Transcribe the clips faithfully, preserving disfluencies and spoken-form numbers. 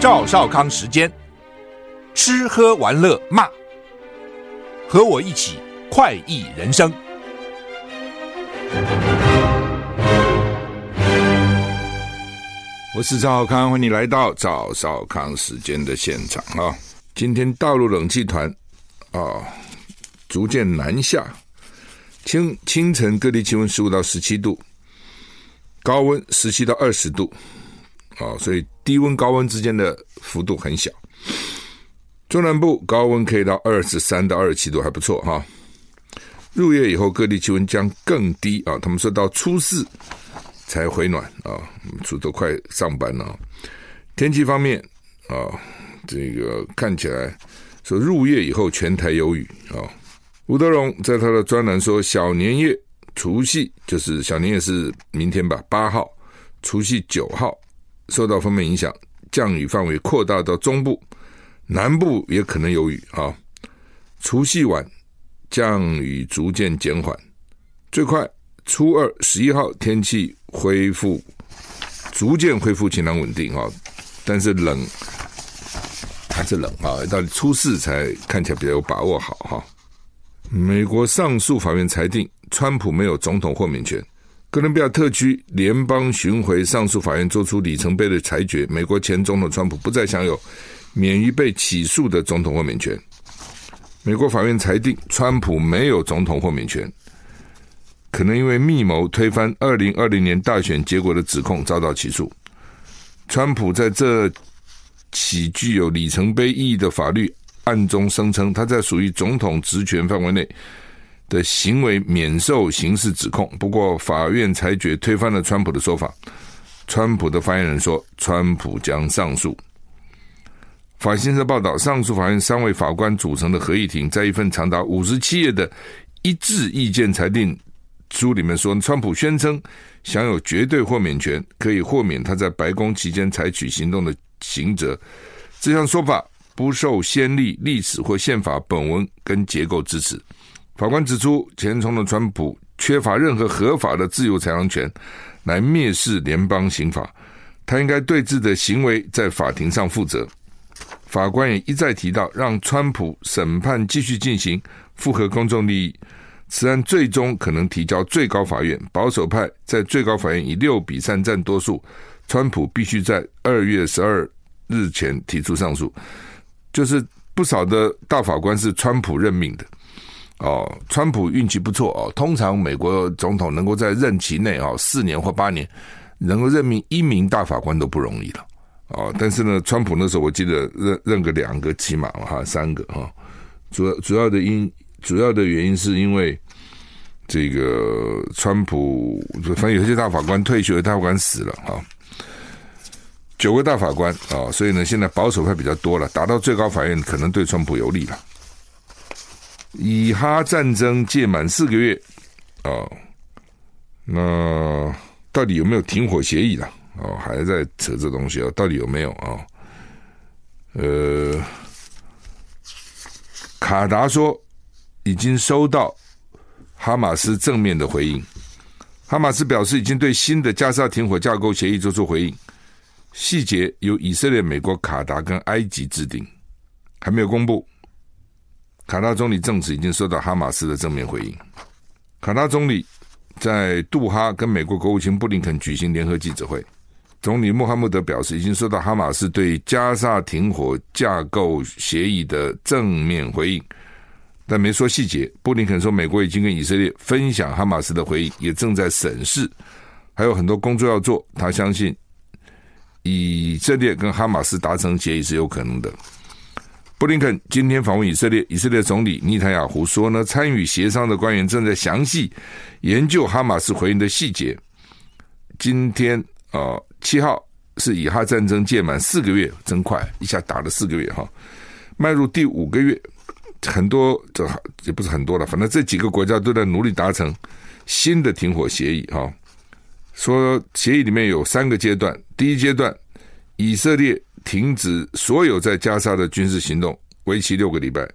赵少康时间，吃喝玩乐骂，和我一起快意人生。我是赵少康，欢迎你来到赵少康时间的现场啊、哦！今天大陆冷气团啊、哦，逐渐南下，清清晨各地气温十五到十七度，高温十七到二十度。哦、所以低温高温之间的幅度很小，中南部高温可以到二十三到二十七度，还不错哈。入夜以后各地气温将更低啊，他们说到初四才回暖啊，都快上班了、啊。天气方面啊，这个看起来说入夜以后全台有雨啊。吴德荣在他的专栏说，小年夜除夕就是小年夜是明天吧，八号，除夕九号。受到风面影响，降雨范围扩大到中部南部也可能有雨啊。除夕晚降雨逐渐减缓，最快初二十一号天气恢复，逐渐恢复晴朗稳定啊，但是冷还是冷啊，到初四才看起来比较有把握好哈、啊。美国上诉法院裁定川普没有总统豁免权，哥伦比亚特区联邦巡回上诉法院作出里程碑的裁决，美国前总统川普不再享有免于被起诉的总统豁免权。美国法院裁定川普没有总统豁免权，可能因为密谋推翻二零二零年大选结果的指控遭到起诉。川普在这起具有里程碑意义的法律案中声称，他在属于总统职权范围内的行为免受刑事指控，不过法院裁决推翻了川普的说法。川普的发言人说，川普将上诉。法新社报道，上诉法院三位法官组成的合议庭在一份长达五十七页的一致意见裁定书里面说，川普宣称享有绝对豁免权，可以豁免他在白宫期间采取行动的刑责，这项说法不受先例、历史或宪法本文跟结构支持。法官指出，前总统川普缺乏任何合法的自由裁量权来蔑视联邦刑法，他应该对自己的行为在法庭上负责。法官也一再提到，让川普审判继续进行符合公众利益，此案最终可能提交最高法院。保守派在最高法院以六比三占多数，川普必须在二月十二日前提出上诉。就是不少的大法官是川普任命的哦，川普运气不错哦。通常美国总统能够在任期内哦四年或八年能够任命一名大法官都不容易了哦。但是呢，川普那时候我记得任任个两个起码哈三个哈、哦。主要主要的因主要的原因是因为这个川普，反正有些大法官退休，有些大法官死了哈、哦。九个大法官啊、哦，所以呢，现在保守派比较多了，打到最高法院可能对川普有利了。以哈战争届满四个月、哦、那到底有没有停火协议了、哦、还在扯这东西、哦、到底有没有、哦、呃，卡达说已经收到哈马斯正面的回应，哈马斯表示已经对新的加沙停火架构协议做出回应，细节由以色列、美国、卡达跟埃及制定，还没有公布。卡达总理证实已经收到哈马斯的正面回应。卡达总理在杜哈跟美国国务卿布林肯举行联合记者会，总理穆罕默德表示已经收到哈马斯对加沙停火架构协议的正面回应，但没说细节。布林肯说，美国已经跟以色列分享哈马斯的回应，也正在审视，还有很多工作要做，他相信以色列跟哈马斯达成协议是有可能的。布林肯今天访问以色列，以色列总理尼坦雅胡说呢，参与协商的官员正在详细研究哈马斯回应的细节。今天啊、呃、七号是以哈战争届满四个月，真快，一下打了四个月哈、哦，迈入第五个月，很多这也不是很多了，反正这几个国家都在努力达成新的停火协议哈、哦。说协议里面有三个阶段，第一阶段，以色列停止所有在加沙的军事行动，为期六个礼拜，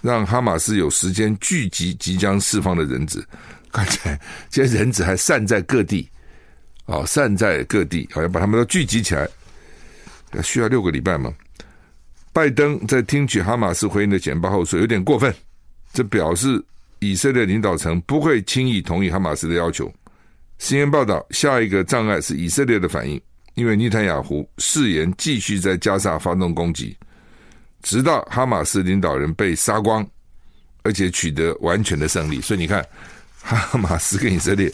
让哈马斯有时间聚集即将释放的人质。看起来这些人质还散在各地，哦，散在各地，好像把他们都聚集起来，需要六个礼拜吗？拜登在听取哈马斯回应的简报后说有点过分，这表示以色列领导层不会轻易同意哈马斯的要求。新闻报道，下一个障碍是以色列的反应，因为尼坦雅胡誓言继续在加沙发动攻击，直到哈马斯领导人被杀光，而且取得完全的胜利。所以你看，哈马斯跟以色列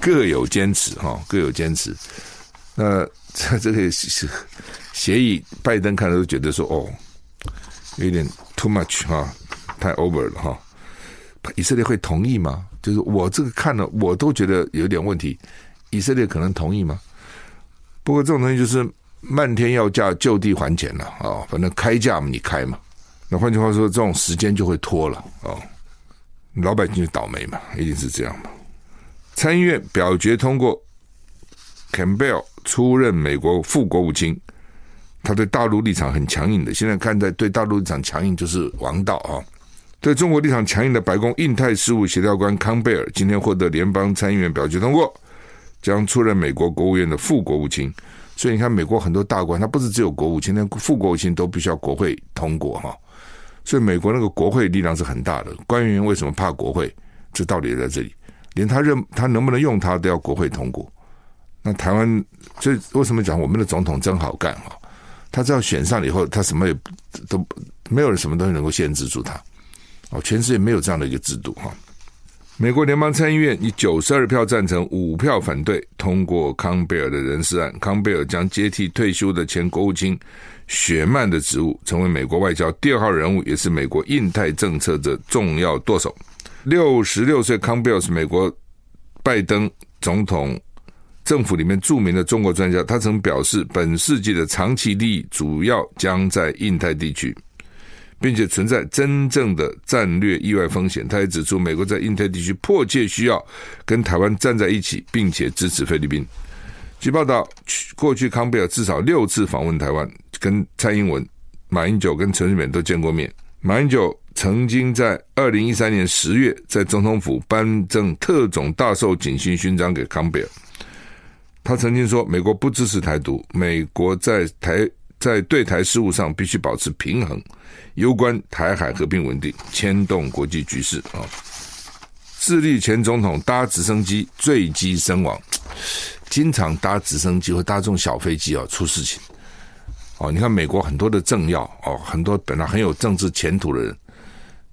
各有坚持，各有坚持。那这个协议，拜登看了都觉得说，哦，有点 too much 哈，太 over 了哈。以色列会同意吗？就是我这个看了，我都觉得有点问题。以色列可能同意吗？不过这种东西就是漫天要价，就地还钱了啊、哦！反正开价嘛，你开嘛。那换句话说，这种时间就会拖了哦，老百姓就倒霉嘛，一定是这样嘛。参议院表决通过康贝尔出任美国副国务卿，他对大陆立场很强硬的。现在看在对大陆立场强硬就是王道啊、哦。对中国立场强硬的白宫印太事务协调官康贝尔今天获得联邦参议院表决通过，将出任美国国务院的副国务卿。所以你看美国很多大官，他不是只有国务卿，连副国务卿都必须要国会通过哈。所以美国那个国会力量是很大的，官员为什么怕国会，这道理在这里，连他认他能不能用他都要国会通过。那台湾所以为什么讲我们的总统真好干哈？他只要选上了以后，他什么也都没有，什么东西能够限制住他。哦，全世界没有这样的一个制度哈。美国联邦参议院以九十二票赞成五票反对通过康贝尔的人事案，康贝尔将接替退休的前国务卿雪曼的职务，成为美国外交第二号人物，也是美国印太政策的重要舵手。六十六岁康贝尔是美国拜登总统政府里面著名的中国专家，他曾表示本世纪的长期利益主要将在印太地区，并且存在真正的战略意外风险。他也指出，美国在印太地区迫切需要跟台湾站在一起，并且支持菲律宾。据报道，过去康贝尔至少六次访问台湾，跟蔡英文、马英九跟陈水扁都见过面。马英九曾经在二零一三年十月在总统府颁赠特种大绶锦星勋章给康贝尔。他曾经说，美国不支持台独，美国在台在对台事务上必须保持平衡，攸关台海和平稳定，牵动国际局势啊。智利前总统搭直升机坠机身亡，经常搭直升机或搭这种小飞机啊出事情哦。你看美国很多的政要哦，很多本来很有政治前途的人，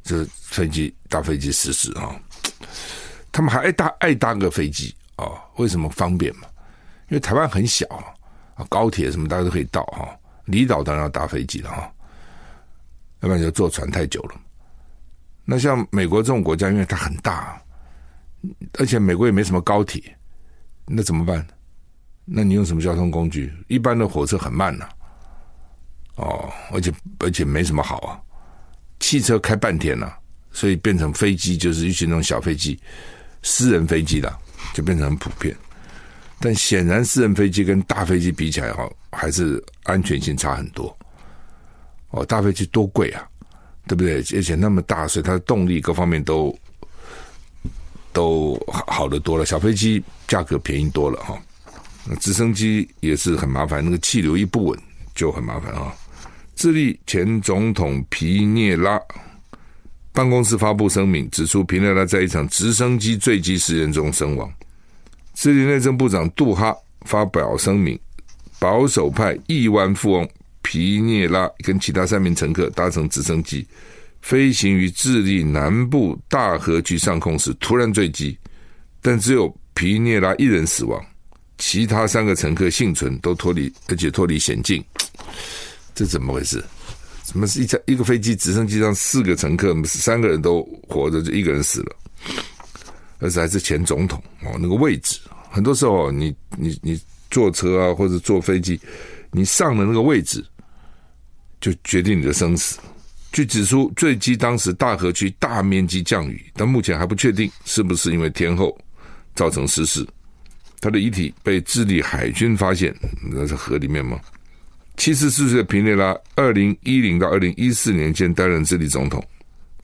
这飞机搭飞机失事啊，他们还爱搭爱搭个飞机啊、哦？为什么方便嘛？因为台湾很小啊，高铁什么大家都可以到哈。哦离岛当然要搭飞机了哈，要不然就坐船太久了。那像美国这种国家，因为它很大，而且美国也没什么高铁，那怎么办？那你用什么交通工具？一般的火车很慢啊，哦，而且而且没什么好啊。汽车开半天啊，所以变成飞机，就是尤其那种小飞机、私人飞机啦，就变成很普遍。但显然私人飞机跟大飞机比起来哈，还是安全性差很多。哦，大飞机多贵啊，对不对？而且那么大，所以它的动力各方面都都好得多了。小飞机价格便宜多了哈、哦。直升机也是很麻烦，那个气流一不稳就很麻烦啊、哦。智利前总统皮涅拉办公室发布声明，指出皮涅拉在一场直升机坠机事件中身亡。智利内政部长杜哈发表声明，保守派亿万富翁皮涅拉跟其他三名乘客搭乘直升机飞行于智利南部大河区上空时突然坠机，但只有皮涅拉一人死亡，其他三个乘客幸存，都脱离而且脱离险境。这怎么回事？怎么是一个飞机直升机上四个乘客，三个人都活着，就一个人死了，而且还是前总统哦，那个位置很多时候你你你坐车啊或者坐飞机，你上的那个位置就决定你的生死。据指出，坠机当时大河区大面积降雨，但目前还不确定是不是因为天候造成失事。他的遗体被智利海军发现，那是河里面吗？七十四岁的皮内拉二零一零到二零一四年间担任智利总统，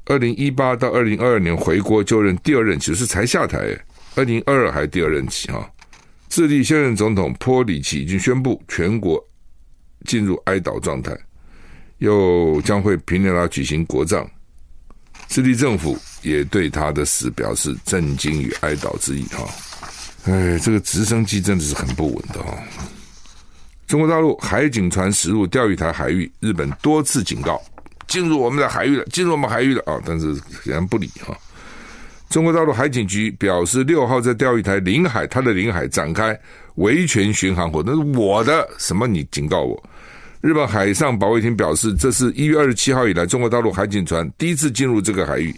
二零一八到二零二二年回国就任第二任期，是才下台耶，二零二二还第二任期啊。智利现任总统波里奇已经宣布全国进入哀悼状态，又将会评论他举行国葬。智利政府也对他的死表示震惊与哀悼之意。哎，这个直升机真的是很不稳的、哦、中国大陆海警船驶入钓鱼台海域，日本多次警告进入我们的海域了，进入我们海域了、哦、但是显然不理、哦、中国大陆海警局表示六号在钓鱼台领海它的领海展开维权巡航活动，那是我的什么你警告我。日本海上保卫厅表示，这是一月二十七号以来中国大陆海警船第一次进入这个海域。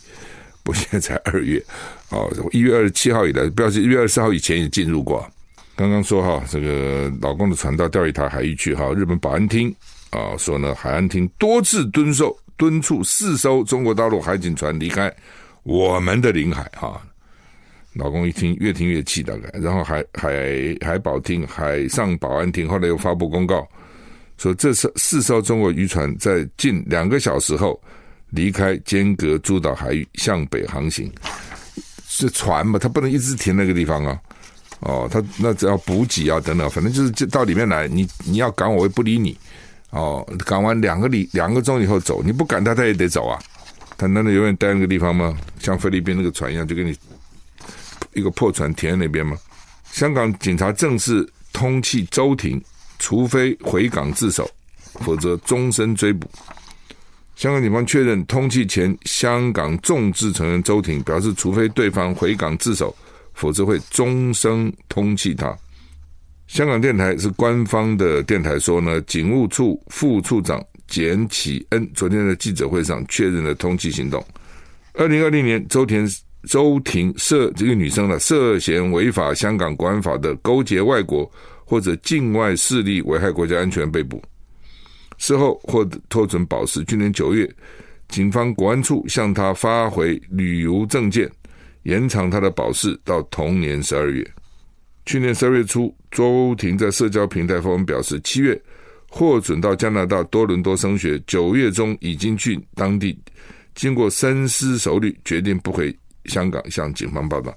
不，现在才二月、哦、一月二十七号以来，表示一月二十四号以前也进入过。刚刚说哈，这个老公的船到钓鱼台海域去哈，日本保安厅啊、哦、说呢，海岸厅多次敦促敦促四艘中国大陆海警船离开我们的领海哈。老公一听越听越气大概，然后海海海保厅、海上保安厅后来又发布公告。说这四艘中国渔船在近两个小时后离开间隔诸岛海域向北航行。是船嘛，它不能一直停那个地方啊。哦，它那只要补给啊等等，反正就是到里面来，你你要赶我也不理你。哦，赶完两个里两个钟以后走，你不赶它它也得走啊。它难道永远待那个地方吗？像菲律宾那个船一样，就跟你一个破船停在那边吗？香港警察正式通缉周庭，除非回港自首，否则终身追捕。香港警方确认通缉前香港众志成员周庭，表示除非对方回港自首，否则会终生通缉他。香港电台是官方的电台，说呢，警务处副处长简启恩昨天的记者会上确认了通缉行动。二零二零年周庭周庭涉这个女生呢，涉嫌违法香港国安法的勾结外国或者境外势力危害国家安全被捕，事后获获准保释。去年九月，警方国安处向他发回旅游证件，延长他的保释到同年十二月。去年十二月初，周庭在社交平台发文表示，七月获准到加拿大多伦多升学，九月中已经去当地，经过深思熟虑决定不回香港，向警方报道。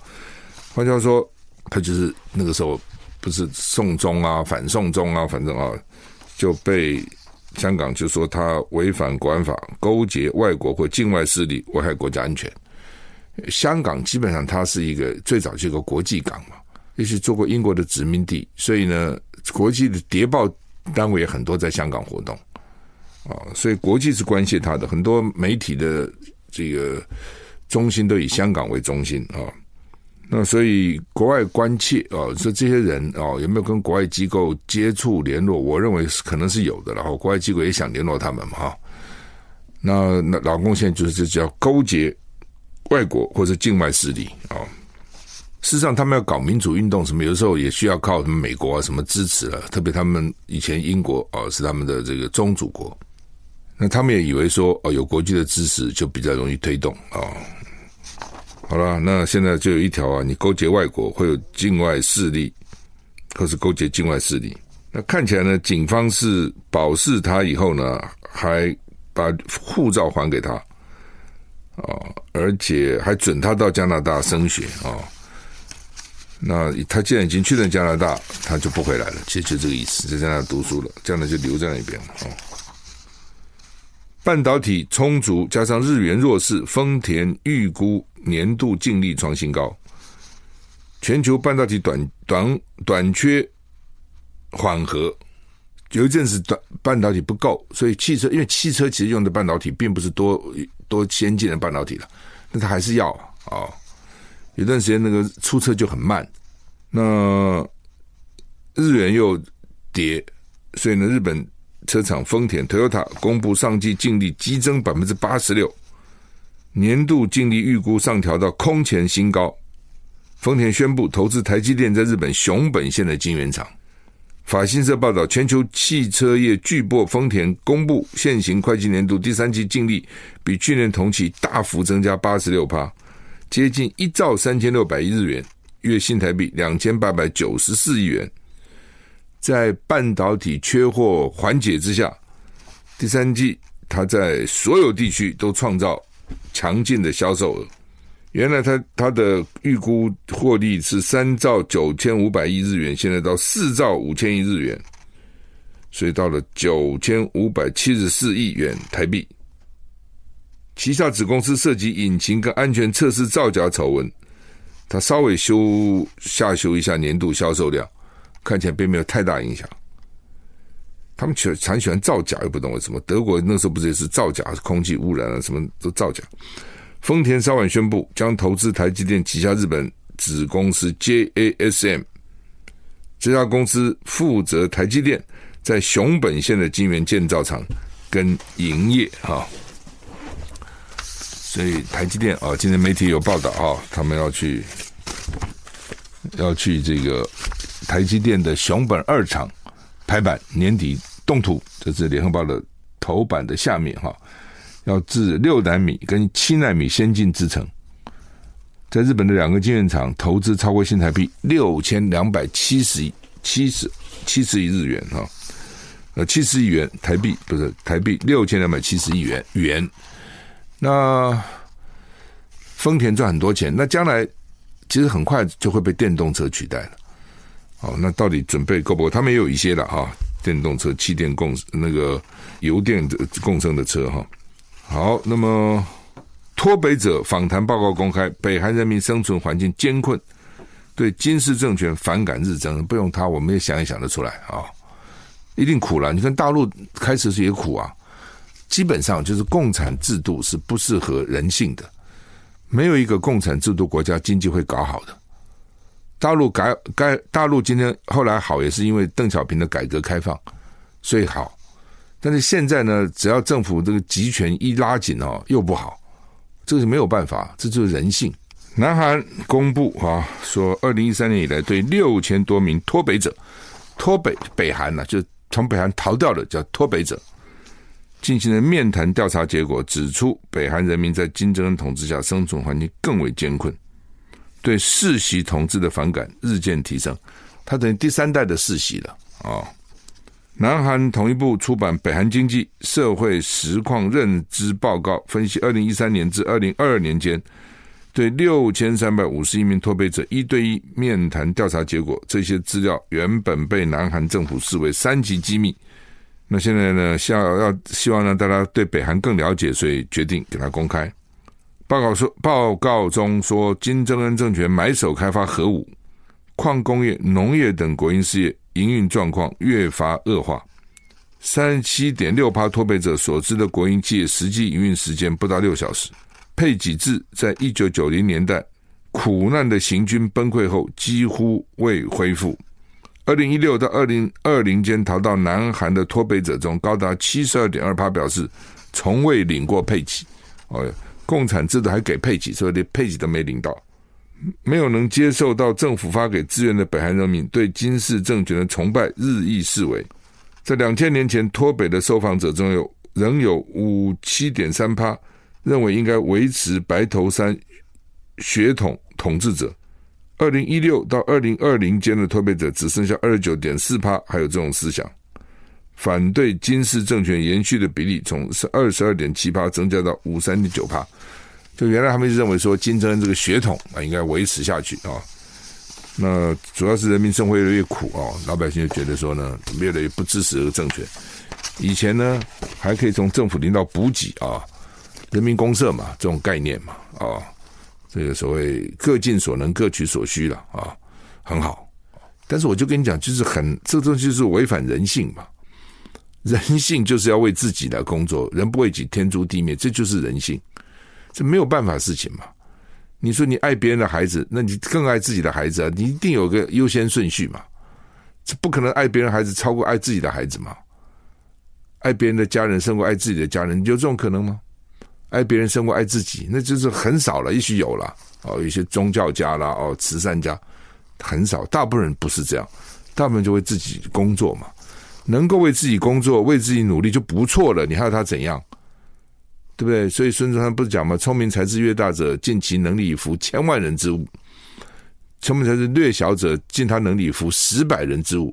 换句话说，他就是那个时候不是送中啊，反送中啊，反正啊，就被香港就说他违反国安法，勾结外国或境外势力危害国家安全。香港基本上它是一个最早是一个国际港嘛，也许做过英国的殖民地，所以呢，国际的谍报单位很多在香港活动啊，所以国际是关切他的，很多媒体的这个中心都以香港为中心啊。那所以国外关切啊，说这些人啊有没有跟国外机构接触联络？我认为可能是有的，然后国外机构也想联络他们嘛。那老共现在就是叫勾结外国或者境外势力啊。事实上，他们要搞民主运动什么，有时候也需要靠什么美国啊什么支持啊，特别他们以前英国啊是他们的这个宗主国，那他们也以为说哦有国际的支持就比较容易推动啊。好了，那现在就有一条啊，你勾结外国会有境外势力，或是勾结境外势力。那看起来呢，警方是保释他以后呢，还把护照还给他，哦，而且还准他到加拿大升学哦。那他既然已经去了加拿大，他就不回来了，其实就这个意思，就在那读书了，这样呢就留在那边了哦。半导体充足加上日元弱势，丰田预估年度净利创新高。全球半导体短短短缺缓和，有一阵子短半导体不够，所以汽车，因为汽车其实用的半导体并不是多多先进的半导体了，那它还是要啊、哦。有段时间那个出车就很慢，那日元又跌，所以呢，日本车厂丰田 Toyota 公布上季净利激增 百分之八十六， 年度净利预估上调到空前新高。丰田宣布投资台积电在日本熊本县的晶圆厂。法新社报道，全球汽车业巨擘丰田公布现行会计年度第三季净利比去年同期大幅增加 百分之八十六， 接近一兆三千六百亿日元，约新台币两千八百九十四亿元。在半导体缺货缓解之下，第三季它在所有地区都创造强劲的销售额。原来它它的预估获利是三兆九千五百亿日元，现在到四兆五千亿日元。所以到了九千五百七十四亿元台币。旗下子公司涉及引擎跟安全测试造假丑闻，它稍微修下修一下年度销售量，看起来并没有太大影响。他们很喜欢造假，又不懂为什么。德国那时候不是也是造假，空气污染啊，什么都造假。丰田稍晚宣布将投资台积电旗下日本子公司 J A S M， 这家公司负责台积电在熊本县的晶圆建造厂跟营业啊，所以台积电啊，今天媒体有报道啊，他们要去要去这个台积电的熊本二厂拍板，年底动土，这是联合报的头版的下面哈。要制六纳米跟七纳米先进制程，在日本的两个晶圆厂投资超过新台币六千两百七十亿七十七十亿日元哈，呃七十亿元台币不是台币六千两百七十亿元元。那丰田赚很多钱，那将来其实很快就会被电动车取代了。好，那到底准备够不够？他们也有一些了哈，电动车、汽电共那个油电共生的车哈。好，那么脱北者访谈报告公开，北韩人民生存环境艰困，对金氏政权反感日增，不用他我们也想也想得出来啊、哦，一定苦了。你看大陆开始是也苦啊，基本上就是共产制度是不适合人性的，没有一个共产制度国家经济会搞好的。大陆改改大陆今天后来好也是因为邓小平的改革开放，所以好。但是现在呢，只要政府这个集权一拉紧哦，又不好，这个是没有办法，这就是人性。南韩公布啊，说二零一三年以来对六千多名脱北者，脱北北韩呢、啊，就从北韩逃掉的叫脱北者，进行了面谈调查，结果指出，北韩人民在金正恩统治下生存环境更为艰困，对世袭统治的反感日渐提升，他等于第三代的世袭了啊。哦，南韩统一部出版《北韩经济社会实况认知报告》，分析二零一三年至二零二二年间对六千三百五十一名脱北者一对一面谈调查结果。这些资料原本被南韩政府视为三级机密，那现在呢，要希望让大家对北韩更了解，所以决定给它公开。报告说，报告中说，金正恩政权埋首开发核武、矿工业、农业等国营事业，营运状况越发恶化。 百分之三十七点六 脱北者所知的国营企业实际营运时间不到六小时。配给制在一九九零年代苦难的行军崩溃后几乎未恢复。二零一六到二零二零间逃到南韩的脱北者中，高达 百分之七十二点二 表示从未领过配给、哦、共产制度还给配给，所以连配给都没领到。没有能接受到政府发给资源的北韩人民对金氏政权的崇拜日益式微。在两千年前脱北的受访者中有仍有 百分之五十七点三 认为应该维持白头山血统统治者。二零一六到二零二零间的脱北者只剩下 百分之二十九点四 还有这种思想。反对金氏政权延续的比例从 百分之二十二点七 增加到 百分之五十三点九。就原来他们认为说金正恩这个血统啊应该维持下去啊，那主要是人民生活越来越苦啊，老百姓就觉得说呢越来越不支持这个政权。以前呢还可以从政府领导补给啊，人民公社嘛，这种概念嘛啊，这个所谓各尽所能各取所需了啊，很好。但是我就跟你讲，就是很这东西就是违反人性嘛，人性就是要为自己来工作，人不为己天诛地灭，这就是人性。这没有办法事情嘛，你说你爱别人的孩子，那你更爱自己的孩子啊，你一定有个优先顺序嘛，这不可能爱别人孩子超过爱自己的孩子嘛，爱别人的家人胜过爱自己的家人，你有这种可能吗？爱别人胜过爱自己，那就是很少了，也许有了哦，有些宗教家啦，哦，慈善家很少，大部分人不是这样，大部分就会自己工作嘛，能够为自己工作为自己努力就不错了，你还要他怎样，对不对？所以孙中山不是讲嘛，聪明才智越大者，尽其能力以服千万人之物；聪明才智略小者，尽他能力以服十百人之物。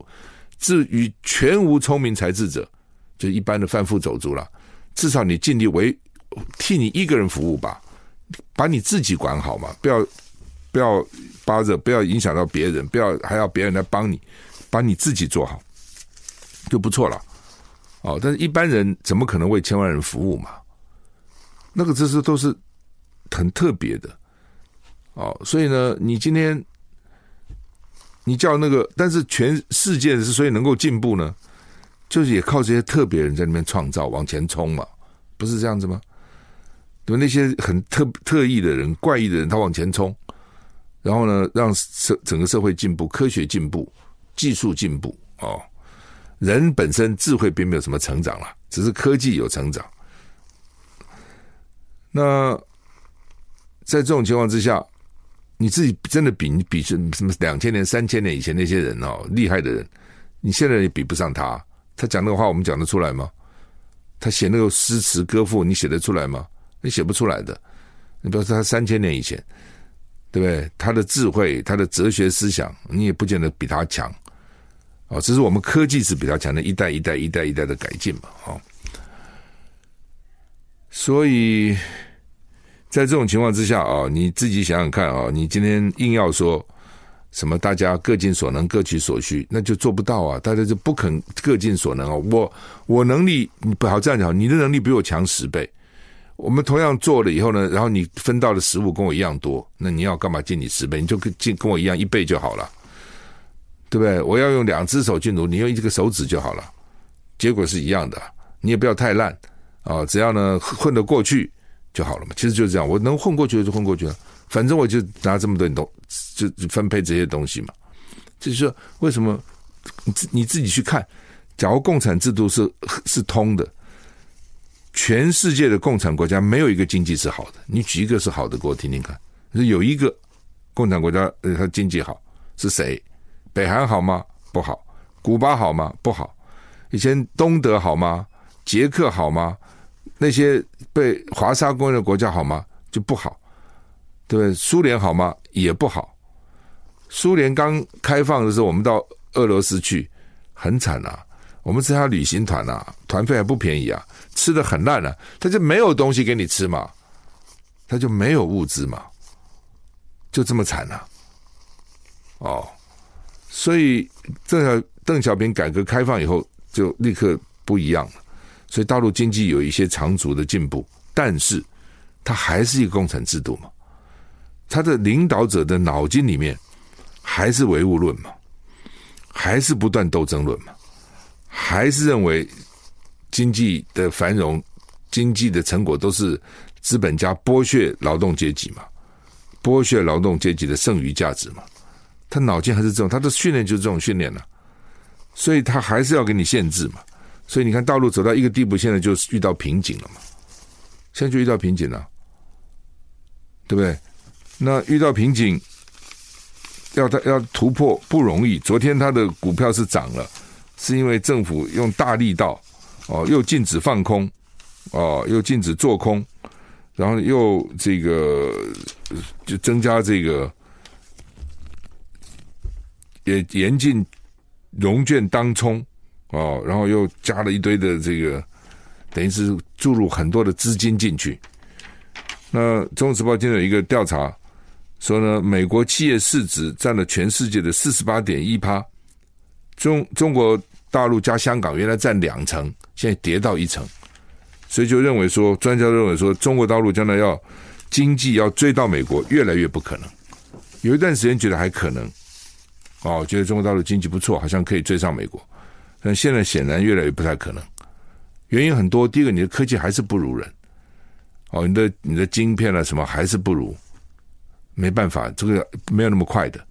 至于全无聪明才智者，就一般的贩夫走卒啦，至少你尽力为替你一个人服务吧，把你自己管好嘛，不要不要巴着，不要影响到别人，不要还要别人来帮你，把你自己做好就不错了。哦，但是一般人怎么可能为千万人服务嘛？那个知识都是很特别的，哦，所以呢，你今天你叫那个，但是全世界之所以能够进步呢，就是也靠这些特别人在那边创造往前冲嘛，不是这样子吗？对，那些很特特异的人、怪异的人，他往前冲，然后呢，让整个社会进步、科学进步、技术进步，哦。人本身智慧并没有什么成长了，只是科技有成长。那在这种情况之下，你自己真的比比什么两千年、三千年以前那些人哦，厉害的人，你现在也比不上他。他讲那个话，我们讲得出来吗？他写那个诗词歌赋，你写得出来吗？你写不出来的。你不要说他三千年以前，对不对？他的智慧、他的哲学思想，你也不见得比他强。哦，这是我们科技是比较强的，一代一代一代一代的改进嘛，哦，所以在这种情况之下啊，你自己想想看啊，你今天硬要说什么大家各尽所能各取所需，那就做不到啊，大家就不肯各尽所能啊，我我能力不好，这样讲，你的能力比我强十倍，我们同样做了以后呢，然后你分到的食物跟我一样多，那你要干嘛尽你十倍？你就尽跟我一样一倍就好了。对不对？我要用两只手去努，你用一个手指就好了，结果是一样的。你也不要太烂啊，哦，只要呢混得过去就好了嘛。其实就是这样，我能混过去就混过去了，反正我就拿这么多东，就分配这些东西嘛。这就是为什么你自己去看，假如共产制度是是通的，全世界的共产国家没有一个经济是好的。你举一个是好的给我听听看，有一个共产国家它经济好是谁？北韩好吗？不好。古巴好吗？不好。以前东德好吗？捷克好吗？那些被华沙公约的国家好吗？就不好，对不对？苏联好吗？也不好。苏联刚开放的时候，我们到俄罗斯去，很惨啊。我们是他旅行团啊，团费还不便宜啊，吃的很烂啊，他就没有东西给你吃嘛，他就没有物资嘛，就这么惨啊。哦。所以邓小邓小平改革开放以后就立刻不一样了，所以大陆经济有一些长足的进步，但是它还是一个共产制度嘛，它的领导者的脑筋里面还是唯物论嘛，还是不断斗争论嘛，还是认为经济的繁荣、经济的成果都是资本家剥削劳动阶级嘛，剥削劳动阶级的剩余价值嘛。他脑筋还是这种，他的训练就是这种训练了，啊，所以他还是要给你限制嘛。所以你看大陆走到一个地步，现在就遇到瓶颈了嘛，现在就遇到瓶颈了，对不对？那遇到瓶颈，要他要突破不容易。昨天他的股票是涨了，是因为政府用大力道哦，又禁止放空哦，又禁止做空，然后又这个就增加这个。也严禁融券当冲哦，然后又加了一堆的这个，等于是注入很多的资金进去。那《中国时报》今天有一个调查说呢，美国企业市值占了全世界的 百分之四十八点一， 中中国大陆加香港原来占两成，现在跌到一成，所以就认为说，专家认为说，中国大陆将来要经济要追到美国越来越不可能。有一段时间觉得还可能。哦，觉得中国大陆经济不错，好像可以追上美国，但现在显然越来越不太可能。原因很多，第一个，你的科技还是不如人，哦，你的你的晶片啊什么还是不如，没办法，这个没有那么快的。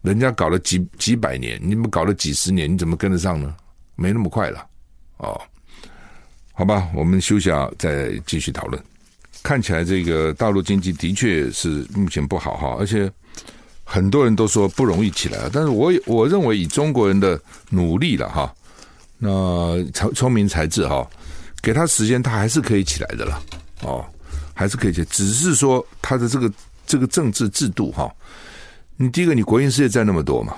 人家搞了几几百年，你们搞了几十年，你怎么跟得上呢？没那么快了，哦，好吧，我们休息啊，再继续讨论。看起来这个大陆经济的确是目前不好哈，而且。很多人都说不容易起来，但是我我认为以中国人的努力了哈，那聪明才智哈，给他时间他还是可以起来的了哦，还是可以起来，只是说他的这个这个政治制度哈，你第一个你国营事业占那么多嘛，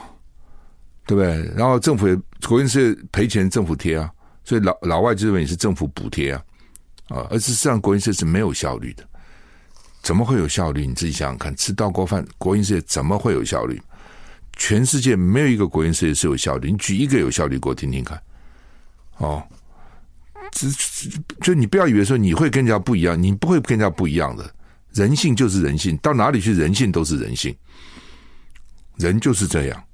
对不对？然后政府也国营事业赔钱政府贴啊，所以老老外就认为你是政府补贴啊啊，而事实上国营事业是没有效率的。怎么会有效率？你自己想想看，吃到锅饭，国营事业怎么会有效率？全世界没有一个国营事业是有效率。你举一个有效率给我听听看，哦，就你不要以为说你会跟人家不一样，你不会跟人家不一样的，人性就是人性，到哪里去人性都是人性，人就是这样。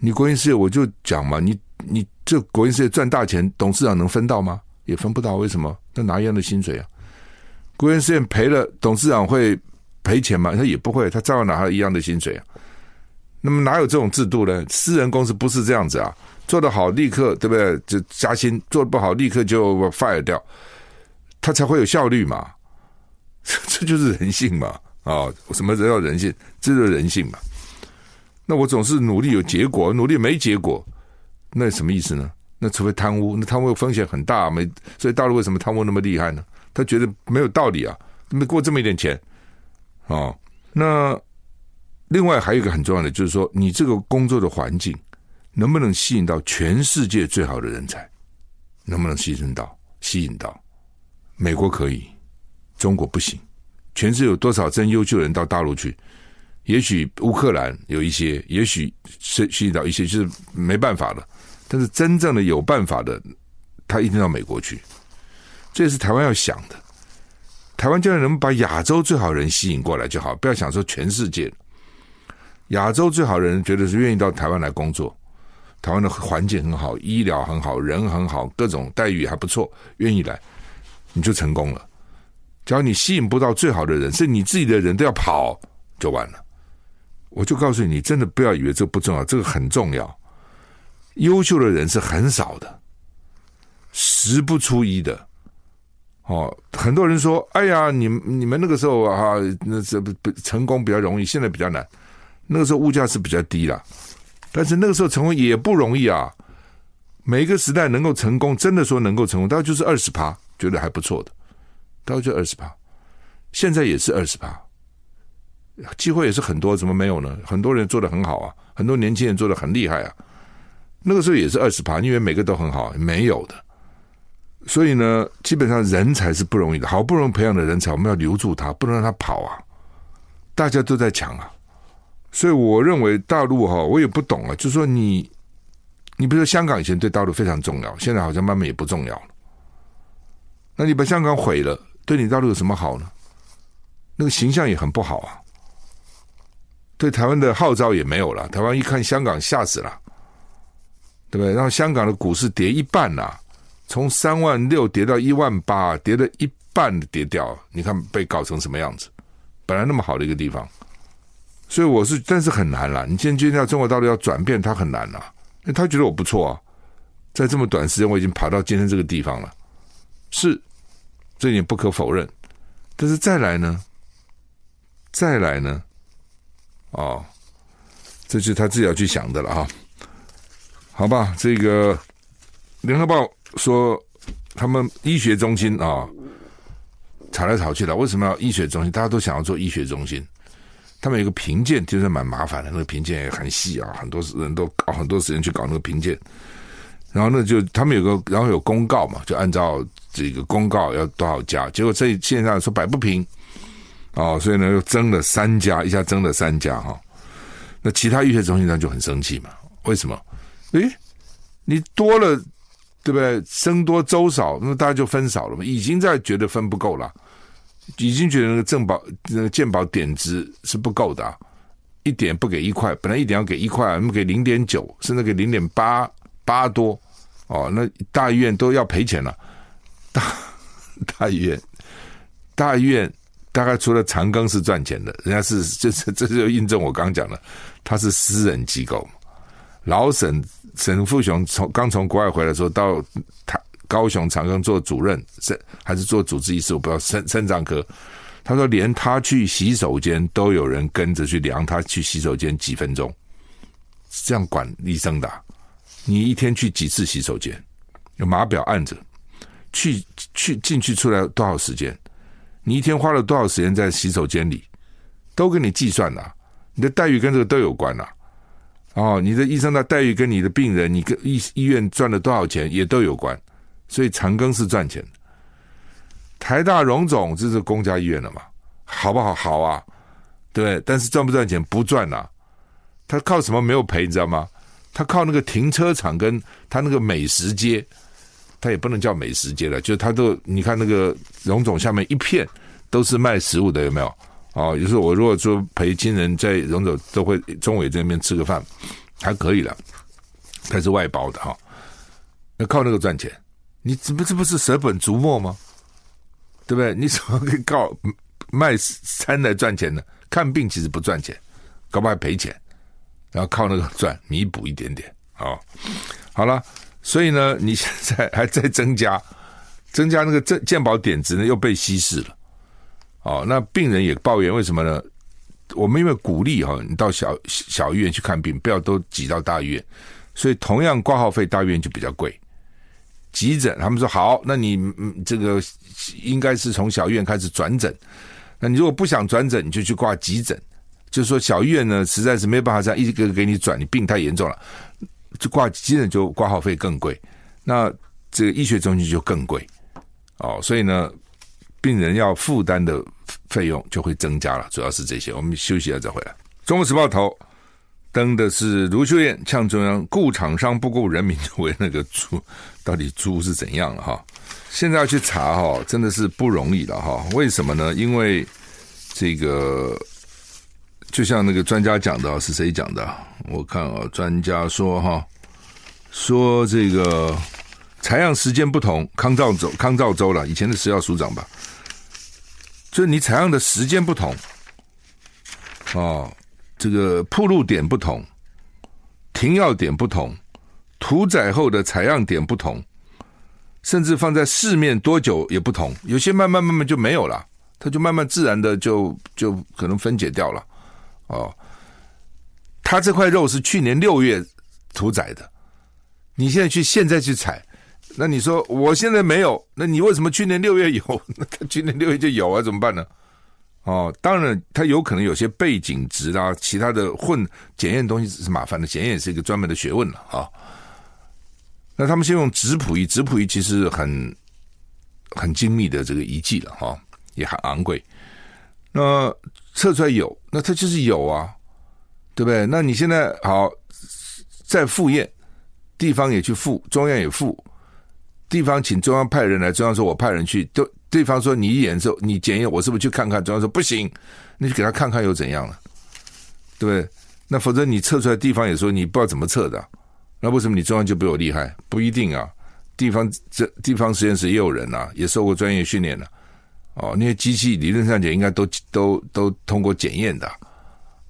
你国营事业我就讲嘛，你你这国营事业赚大钱，董事长能分到吗？也分不到，为什么？那拿一样的薪水啊。国营事业赔了，董事长会赔钱吗？他也不会，他照样拿他一样的薪水啊。那么哪有这种制度呢？私人公司不是这样子啊，做得好立刻对不对就加薪，做得不好立刻就 fire 掉，他才会有效率嘛。这就是人性嘛，哦，什么叫人性？这就是人性嘛。那我总是努力有结果，努力没结果，那什么意思呢？那除非贪污，那贪污风险很大，没，所以大陆为什么贪污那么厉害呢？他觉得没有道理啊，没过这么一点钱，哦。那另外还有一个很重要的就是说，你这个工作的环境能不能吸引到全世界最好的人才？能不能吸引到？吸引到？美国可以，中国不行。全世界有多少真优秀人到大陆去？也许乌克兰有一些，也许吸引到一些，就是没办法了。但是真正的有办法的，他一定到美国去。这也是台湾要想的。台湾将来能不能把亚洲最好人吸引过来就好，不要想说全世界。亚洲最好人觉得是愿意到台湾来工作，台湾的环境很好，医疗很好，人很好，各种待遇还不错，愿意来，你就成功了。只要你吸引不到最好的人，是你自己的人都要跑，就完了。我就告诉你，你真的不要以为这不重要，这个很重要。优秀的人是很少的，十不出一的。哦，很多人说：“哎呀，你你们那个时候啊，那这成功比较容易，现在比较难。那个时候物价是比较低啦，但是那个时候成功也不容易啊。每一个时代能够成功，真的说能够成功，大概就是 百分之二十， 觉得还不错的，大概就 百分之二十， 现在也是 百分之二十。”机会也是很多，怎么没有呢？很多人做得很好啊，很多年轻人做得很厉害啊。那个时候也是 百分之二十， 因为每个都很好，没有的。所以呢，基本上人才是不容易的，好不容易培养的人才，我们要留住他，不能让他跑啊。大家都在抢啊。所以我认为大陆哈，我也不懂啊，就是说你，你比如说香港以前对大陆非常重要，现在好像慢慢也不重要了。那你把香港毁了，对你大陆有什么好呢？那个形象也很不好啊。对台湾的号召也没有了，台湾一看香港吓死了，对不对？然后香港的股市跌一半了、啊，从三万六跌到一万八，跌了一半跌掉，你看被搞成什么样子？本来那么好的一个地方，所以我是，但是很难了。你今天决定要中国大陆要转变，它很难了，因为他觉得我不错啊，在这么短时间我已经爬到今天这个地方了，是这点不可否认。但是再来呢？再来呢？哦，这就是他自己要去想的了哈，好吧？这个联合报说他们医学中心啊、哦，吵来吵去的，为什么要医学中心？大家都想要做医学中心，他们有个评鉴，就是蛮麻烦的，那个评鉴也很细啊，很多人都搞很多时间去搞那个评鉴，然后呢就他们有个，然后有公告嘛，就按照这个公告要多少家，结果这线上说摆不平。哦，所以呢又增了三家，一下增了三家哈、哦。那其他医学中心呢就很生气嘛？为什么？诶，你多了，对不对？僧多粥少，那大家就分少了嘛。已经在觉得分不够了，已经觉得那个健保那个健保点值是不够的、啊，一点不给一块，本来一点要给一块，我们给零点九，甚至给零点八八多。哦，那大医院都要赔钱了，大大医院，大医院。大概除了长庚是赚钱的，人家是就是这就印证我刚讲的，他是私人机构。老沈沈富雄从刚从国外回来的时候，到他高雄长庚做主任，还是做主治医师，我不知道，肾肾脏科。他说连他去洗手间都有人跟着去量他去洗手间几分钟，这样管医生的、啊。你一天去几次洗手间？有码表按着，去去进去出来多少时间？你一天花了多少时间在洗手间里，都跟你计算了、啊、你的待遇跟这个都有关了、啊。哦，你的医生的待遇跟你的病人，你跟医医院赚了多少钱也都有关，所以长庚是赚钱的。台大荣总这是公家医院了嘛，好不好？好啊，对不对？但是赚不赚钱？不赚啊，他靠什么没有赔？你知道吗？他靠那个停车场跟他那个美食街，他也不能叫美食街了，就是他都你看那个荣总下面一片都是卖食物的，有没有？哦，就是我如果说陪亲人在荣总都会中午这边吃个饭，还可以了，他是外包的哈、哦，那靠那个赚钱，你这不这不是舍本逐末吗？对不对？你怎么可以靠卖餐来赚钱呢？看病其实不赚钱，搞不好还赔钱，然后靠那个赚弥补一点点。哦，好了，所以呢，你现在还在增加，增加那个健保点值呢又被稀释了。哦，那病人也抱怨，为什么呢？我们因为鼓励哈、哦，你到小小医院去看病，不要都挤到大医院，所以同样挂号费，大医院就比较贵。急诊，他们说好，那你、嗯、这个应该是从小医院开始转诊。那你如果不想转诊，你就去挂急诊。就是说小医院呢，实在是没办法这样一个个给你转，你病太严重了，就挂急诊就挂号费更贵，那这个医学中心就更贵。哦，所以呢，病人要负担的费用就会增加了，主要是这些。我们休息一下再回来。中国时报头登的是卢秀燕呛中央，顾厂商不顾人民就为那个猪，到底猪是怎样了哈？现在要去查哈，真的是不容易了哈。为什么呢？因为这个就像那个专家讲的，是谁讲的？我看啊，专家说哈，说这个采样时间不同，康兆州康兆州了，以前的食药署长吧，就是你采样的时间不同，哦。这个曝露点不同，停药点不同，屠宰后的采样点不同，甚至放在市面多久也不同，有些慢慢慢慢就没有了，它就慢慢自然的就就可能分解掉了。哦，它这块肉是去年六月屠宰的，你现在去现在去采，那你说我现在没有，那你为什么去年六月有？那它去年六月就有啊，怎么办呢？哦，当然它有可能有些背景值啦、啊，其他的混检验东西是麻烦的，检验也是一个专门的学问了啊。那他们先用质谱仪，质谱仪其实很很精密的这个仪器了哈、啊，也很昂贵。那测出来有，那它就是有啊，对不对？那你现在好再复验，地方也去复，中央也复，地方请中央派人来，中央说我派人去都。对方说你验收你检验我是不是去看看，中央说不行，你给他看看又怎样了，对不对？那否则你测出来地方也说你不知道怎么测的、啊、那为什么你中央就比我厉害？不一定啊，地方这地方实验室也有人啊，也受过专业训练了、啊、哦，那些机器理论上也应该都都都通过检验的、啊、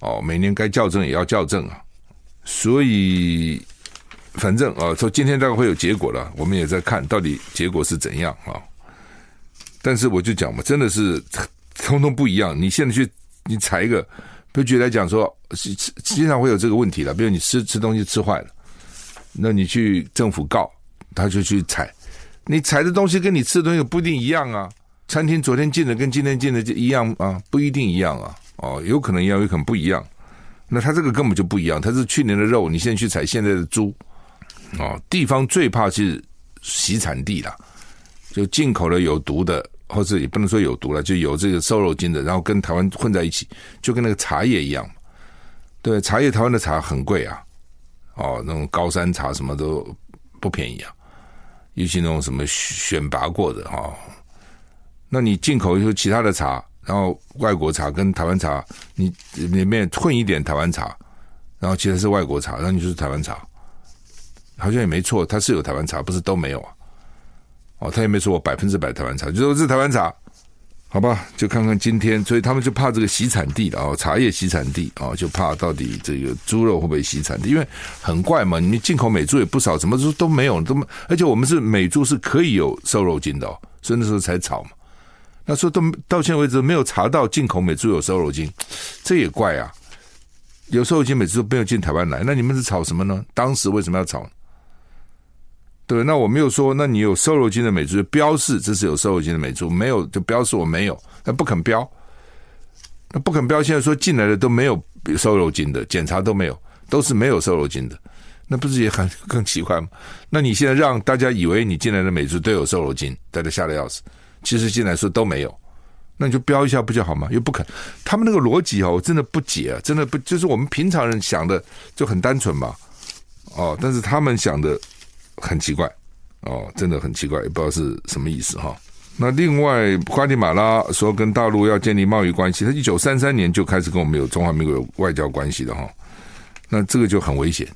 哦，每年该校正也要校正啊，所以反正啊，说今天大概会有结果了，我们也在看到底结果是怎样啊。但是我就讲嘛，真的是通通不一样。你现在去你采一个，比如举例来讲说，经常会有这个问题了。比如你吃吃东西吃坏了，那你去政府告，他就去采。你采的东西跟你吃的东西不一定一样啊。餐厅昨天进的跟今天进的一样啊，不一定一样啊。哦，有可能一样，有可能不一样。那他这个根本就不一样，他是去年的肉，你现在去采现在的猪。哦，地方最怕是洗产地啦。就进口了有毒的，或者也不能说有毒了，就有这个瘦肉精的，然后跟台湾混在一起，就跟那个茶叶一样，对，茶叶台湾的茶很贵啊，哦，那种高山茶什么都不便宜啊，尤其那种什么选拔过的哈、哦，那你进口就其他的茶，然后外国茶跟台湾茶，你里面混一点台湾茶，然后其他是外国茶，然后你就是台湾茶，好像也没错，它是有台湾茶，不是都没有啊。哦，他也没说我百分之百台湾茶，就说是台湾茶，好吧？就看看今天，所以他们就怕这个洗产地了啊、哦，茶叶洗产地啊、哦，就怕到底这个猪肉会不会洗产地？因为很怪嘛，你进口美猪也不少，什么猪都没有，都而且我们是美猪是可以有瘦肉精的哦，所以那时候才炒嘛。那说都到现在为止没有查到进口美猪有瘦肉精，这也怪啊。有瘦肉精美猪没有进台湾来，那你们是炒什么呢？当时为什么要炒呢？对，那我没有说，那你有瘦肉精的美猪标示这是有瘦肉精的美猪，没有就标示我没有，那不肯标，那不肯标，现在说进来的都没有瘦肉精的，检查都没有，都是没有瘦肉精的，那不是也很更奇怪吗？那你现在让大家以为你进来的美猪都有瘦肉精，大家吓得要死，其实进来说都没有，那你就标一下不就好吗？又不肯，他们那个逻辑啊、哦，我真的不解啊，真的不就是我们平常人想的就很单纯嘛。哦，但是他们想的很奇怪哦，真的很奇怪，也不知道是什么意思哈。那另外，瓜地马拉说跟大陆要建立贸易关系，他一九三三年就开始跟我们有中华民国有外交关系的哈。那这个就很危险，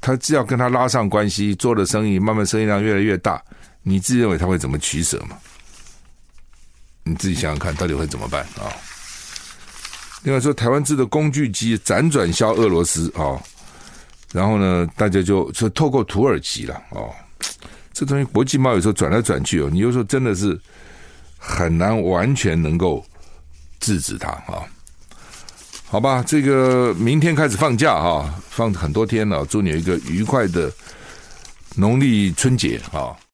他只要跟他拉上关系，做了生意，慢慢生意量越来越大，你自己认为他会怎么取舍嘛？你自己想想看，到底会怎么办啊？另外说，台湾制的工具机辗转销俄罗斯啊，然后呢，大家就就透过土耳其了哦。这东西国际贸易有时候转来转去哦，你有时候真的是很难完全能够制止它啊。好吧，这个明天开始放假啊，放很多天了，祝你有一个愉快的农历春节啊。